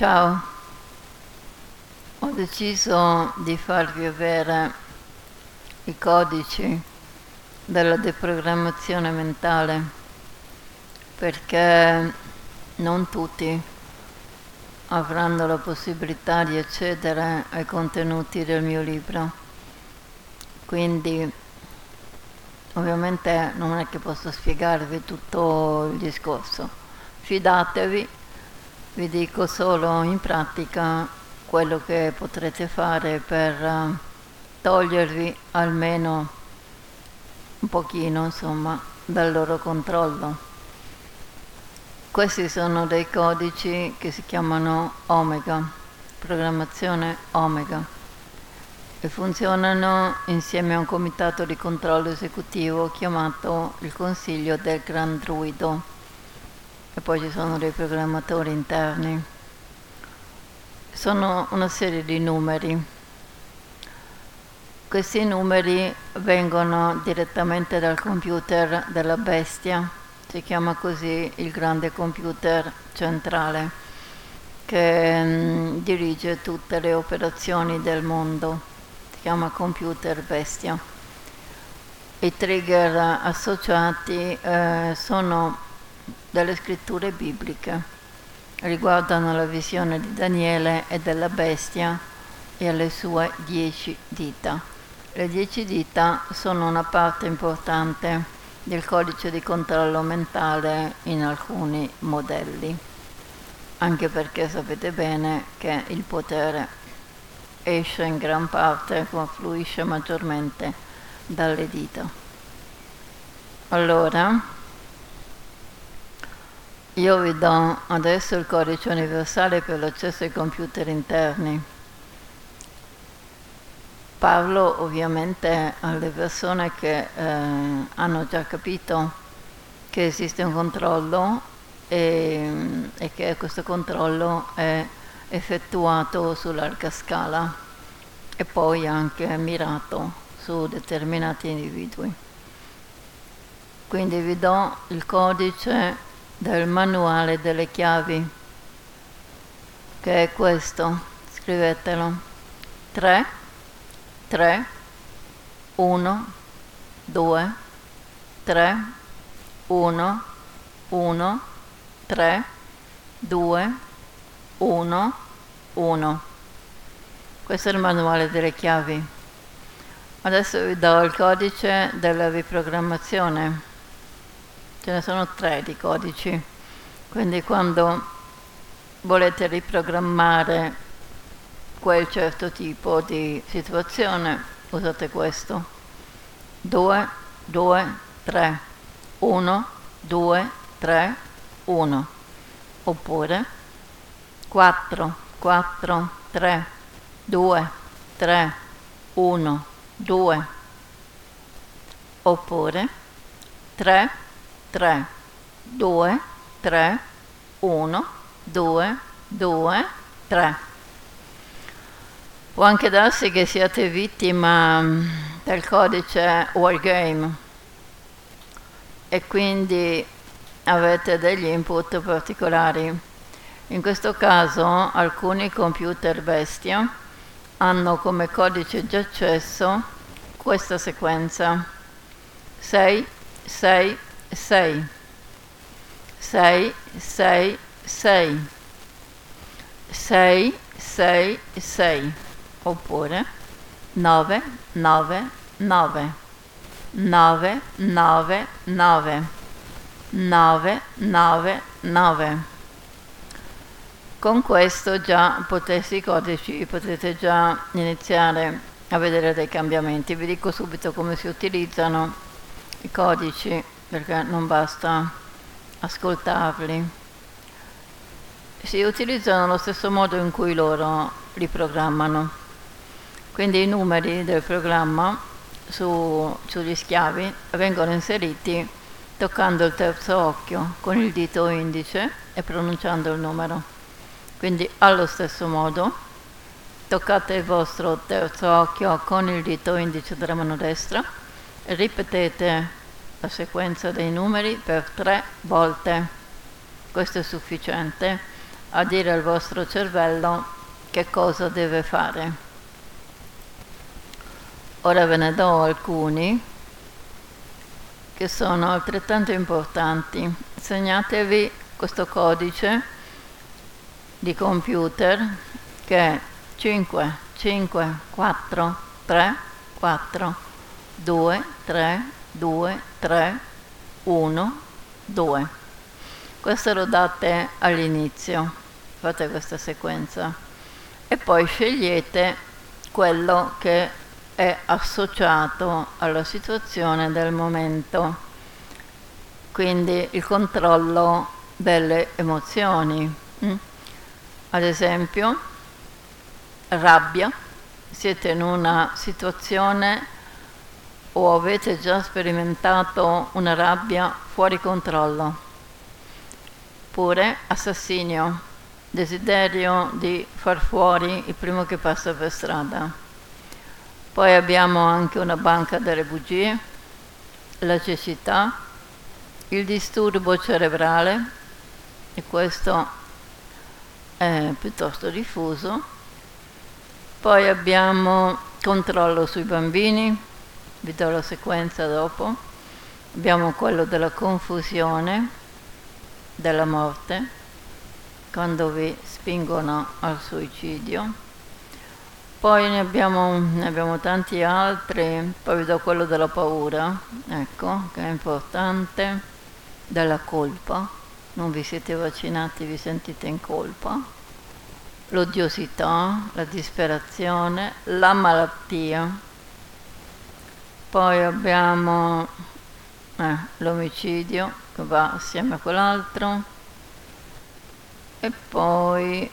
Ciao, ho deciso di farvi avere i codici della deprogrammazione mentale perché non tutti avranno la possibilità di accedere ai contenuti del mio libro, quindi ovviamente non è che posso spiegarvi tutto il discorso, fidatevi. Vi dico solo in pratica quello che potrete fare per togliervi almeno un pochino, insomma, dal loro controllo. Questi sono dei codici che si chiamano Omega, programmazione Omega, e funzionano insieme a un comitato di controllo esecutivo chiamato il Consiglio del Gran Druido. E poi ci sono dei programmatori interni. Sono una serie di numeri. Questi numeri vengono direttamente dal computer della bestia, si chiama così il grande computer centrale, che dirige tutte le operazioni del mondo, si chiama computer bestia. I trigger associati sono delle scritture bibliche, riguardano la visione di Daniele e della bestia e alle sue 10 dita. Le 10 dita sono una parte importante del codice di controllo mentale in alcuni modelli, anche perché sapete bene che il potere esce in gran parte, confluisce maggiormente dalle dita. Allora, io vi do adesso il codice universale per l'accesso ai computer interni. Parlo ovviamente alle persone che hanno già capito che esiste un controllo e che questo controllo è effettuato su larga scala e poi anche mirato su determinati individui. Quindi vi do il codice del manuale delle chiavi, che è questo, scrivetelo: 3 3 1 2 3 1 1 1 3 2 1 1. Questo è il manuale delle chiavi. Adesso vi do il codice della riprogrammazione. Ce ne sono 3 di codici, quindi quando volete riprogrammare quel certo tipo di situazione usate questo: 2, 2, 3, 1, 2, 3, 1, oppure 4, 4, 3, 2, 3, 1, 2, oppure 3, 3, 2, 3, 1, 2, 2, 3. Può anche darsi che siate vittima del codice Wargame e quindi avete degli input particolari. In questo caso alcuni computer bestia hanno come codice di accesso questa sequenza: 6, 6, 6, 6, 6, 6, 6, 6, 6, oppure 9, 9, 9, 9, 9, 9, 9, 9, 9. Con questo già questi codici potete già iniziare a vedere dei cambiamenti. Vi dico subito come si utilizzano i codici, perché non basta ascoltarli. Si utilizzano allo stesso modo in cui loro li programmano. Quindi i numeri del programma sugli schiavi vengono inseriti toccando il terzo occhio con il dito indice e pronunciando il numero. Quindi allo stesso modo toccate il vostro terzo occhio con il dito indice della mano destra e ripetete la sequenza dei numeri per 3 volte. Questo è sufficiente a dire al vostro cervello che cosa deve fare. Ora ve ne do alcuni che sono altrettanto importanti. Segnatevi questo codice di computer che è 5, 5, 4, 3, 4, 2, 3, 2, 3, 1, 2. Questo lo date all'inizio, fate questa sequenza e poi scegliete quello che è associato alla situazione del momento, quindi il controllo delle emozioni. Ad esempio, rabbia, siete in una situazione o avete già sperimentato una rabbia fuori controllo, oppure assassinio, desiderio di far fuori il primo che passa per strada. Poi abbiamo anche una banca delle bugie, la cecità, il disturbo cerebrale, e questo è piuttosto diffuso. Poi abbiamo controllo sui bambini, vi do la sequenza dopo. Abbiamo quello della confusione, della morte, quando vi spingono al suicidio. Poi ne abbiamo tanti altri, poi vi do quello della paura, ecco, che è importante, della colpa, non vi siete vaccinati, vi sentite in colpa, l'odiosità, la disperazione, la malattia. Poi abbiamo l'omicidio, che va assieme a quell'altro, e poi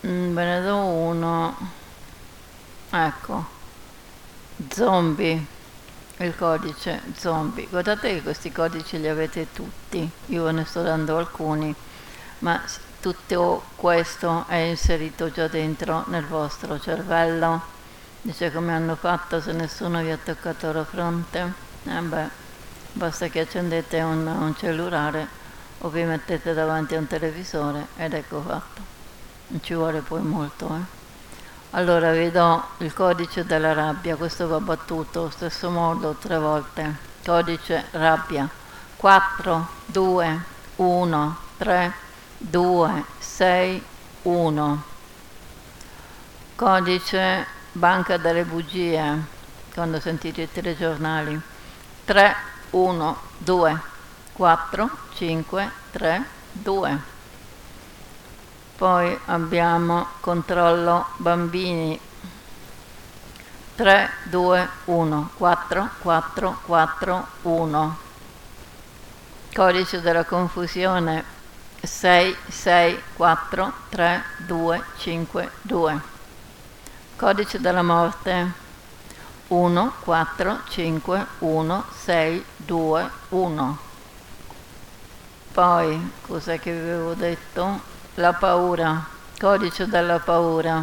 ve ne do uno. Ecco, zombie, il codice zombie. Guardate che questi codici li avete tutti, io ve ne sto dando alcuni, ma tutto questo è inserito già dentro nel vostro cervello. Dice: come hanno fatto se nessuno vi ha toccato la fronte? Basta che accendete un cellulare o vi mettete davanti a un televisore ed ecco fatto, non ci vuole poi molto, Allora vi do il codice della rabbia, questo va battuto stesso modo 3 volte. Codice rabbia 4, 2, 1, 3, 2, 6, 1. Codice banca delle bugie, quando sentite i telegiornali, 3, 1, 2, 4, 5, 3, 2. Poi abbiamo controllo bambini, 3, 2, 1, 4, 4, 4, 1. Codice della confusione, 6, 6, 4, 3, 2, 5, 2. Codice della morte, 1, 4, 5, 1, 6, 2, 1. Poi, cos'è che vi avevo detto? La paura, codice della paura,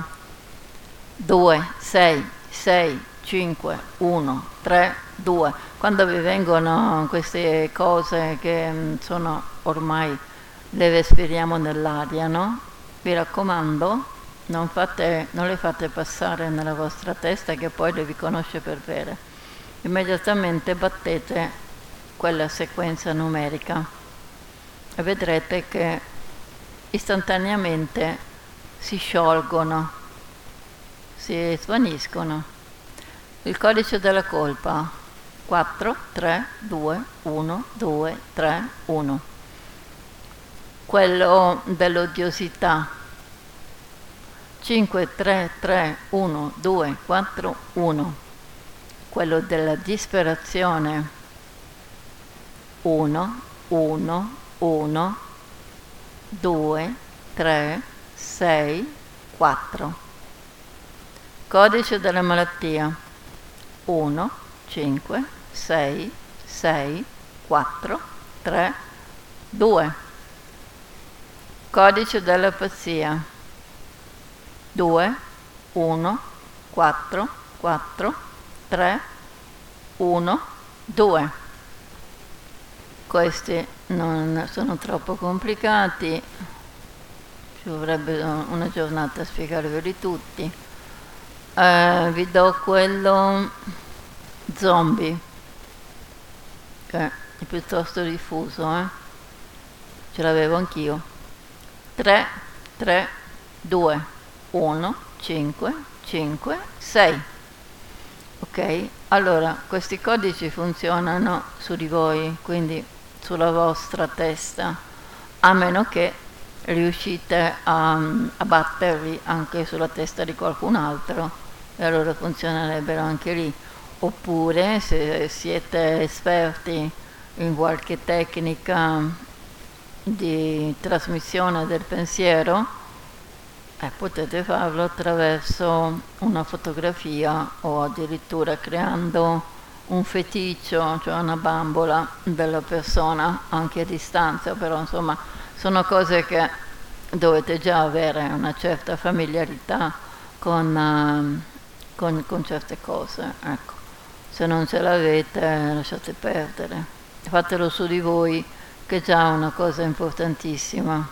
2, 6, 6, 5, 1, 3, 2. Quando vi vengono queste cose che sono ormai, le respiriamo nell'aria, no? Vi raccomando, non le fate passare nella vostra testa che poi le riconosce per vere. Immediatamente battete quella sequenza numerica e vedrete che istantaneamente si sciolgono, si svaniscono. Il codice della colpa, 4, 3, 2, 1, 2, 3, 1. Quello dell'odiosità, 5, 3, 3, 1, 2, 4, 1. Quello della disperazione, 1, 1, 1, 2, 3, 6, 4. Codice della malattia, 1, 5, 6, 6, 4, 3, 2. Codice della pazzia, 2, 1, 4, 4, 3, 1, 2. Questi non sono troppo complicati, ci vorrebbe una giornata a spiegarveli tutti. Vi do quello zombie, che è piuttosto diffuso, ce l'avevo anch'io. 3, 3, 2, 1, 5, 5, 6. Ok, allora questi codici funzionano su di voi, quindi sulla vostra testa, a meno che riuscite a battervi anche sulla testa di qualcun altro, e allora funzionerebbero anche lì. Oppure, se siete esperti in qualche tecnica di trasmissione del pensiero, potete farlo attraverso una fotografia o addirittura creando un feticcio, cioè una bambola della persona, anche a distanza, però insomma sono cose che dovete già avere una certa familiarità con certe cose, ecco. Se non ce l'avete, lasciate perdere, fatelo su di voi, che è già una cosa importantissima.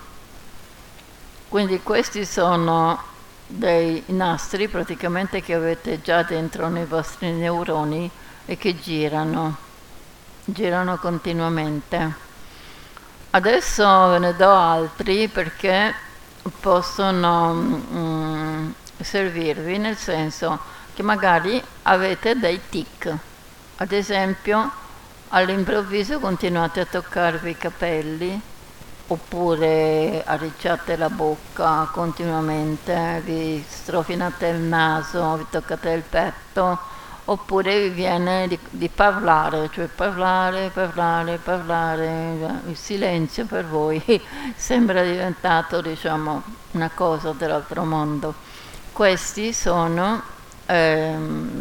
Quindi questi sono dei nastri praticamente che avete già dentro nei vostri neuroni e che girano continuamente. Adesso ve ne do altri perché possono servirvi, nel senso che magari avete dei tic, ad esempio all'improvviso continuate a toccarvi i capelli, oppure arricciate la bocca continuamente, vi strofinate il naso, vi toccate il petto, oppure vi viene di parlare, cioè parlare, il silenzio per voi sembra diventato, diciamo, una cosa dell'altro mondo. Questi sono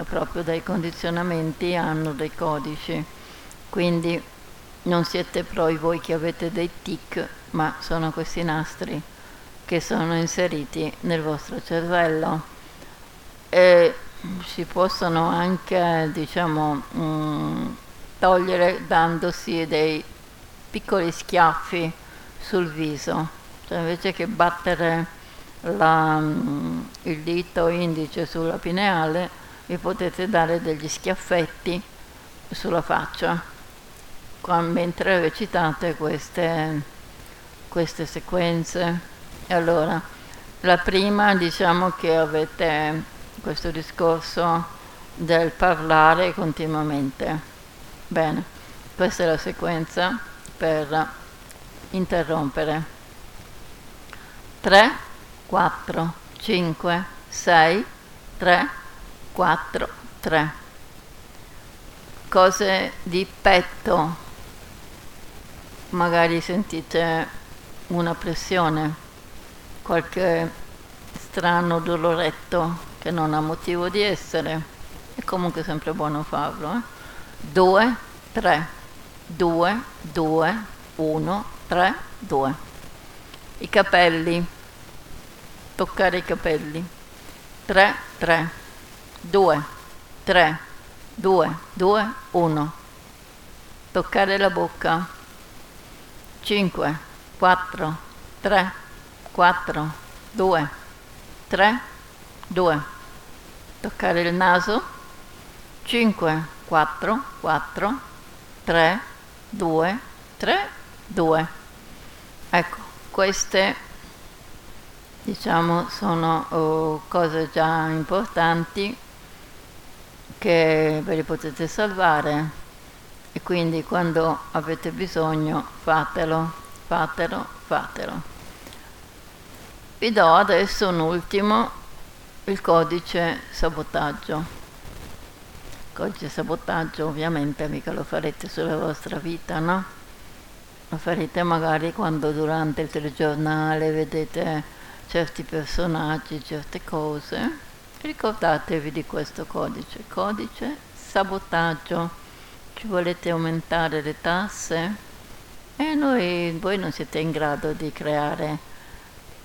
proprio dei condizionamenti, hanno dei codici, quindi non siete proprio voi che avete dei tic, ma sono questi nastri che sono inseriti nel vostro cervello. E si possono anche, diciamo, togliere dandosi dei piccoli schiaffi sul viso, cioè invece che battere il dito indice sulla pineale, vi potete dare degli schiaffetti sulla faccia mentre recitate queste sequenze. Allora, la prima, diciamo che avete questo discorso del parlare continuamente. Bene, questa è la sequenza per interrompere. 3, 4, 5, 6, 3, 4, 3. Cose di petto. Magari sentite una pressione, qualche strano doloretto che non ha motivo di essere, è comunque sempre buono farlo. 2, 3, 2, 2, 1, 3, 2. I capelli, toccare i capelli. 3, 3, 2, 3, 2, 2, 1. Toccare la bocca. 5, 4, 3, 4, 2, 3, 2. Toccare il naso. 5, 4, 4, 3, 2, 3, 2. Ecco, queste, diciamo, sono cose già importanti che ve le potete salvare, e quindi quando avete bisogno fatelo. Vi do adesso un ultimo, il codice sabotaggio. Codice sabotaggio ovviamente mica lo farete sulla vostra vita, no? Lo farete magari quando durante il telegiornale vedete certi personaggi, certe cose. Ricordatevi di questo codice. Codice sabotaggio. Ci volete aumentare le tasse? E voi non siete in grado di creare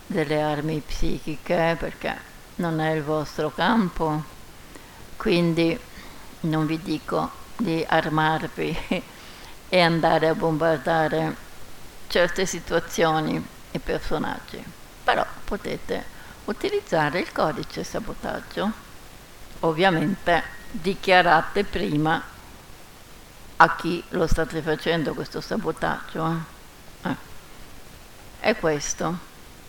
delle armi psichiche perché non è il vostro campo, quindi non vi dico di armarvi e andare a bombardare certe situazioni e personaggi. però potete utilizzare il codice sabotaggio. Ovviamente dichiarate prima a chi lo state facendo questo sabotaggio. È questo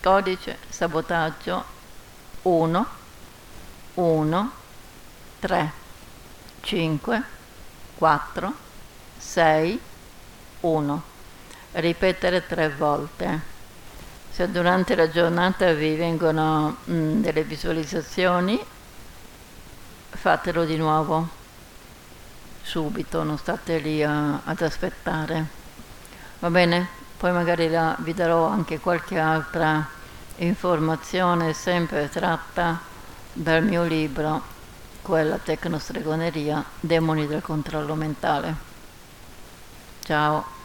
codice sabotaggio 1 1 3 5 4 6 1. Ripetere 3 volte. Se durante la giornata vi vengono delle visualizzazioni, fatelo di nuovo subito, non state lì ad aspettare, va bene? Poi magari vi darò anche qualche altra informazione sempre tratta dal mio libro, quella Tecno Stregoneria, Demoni del controllo mentale. Ciao.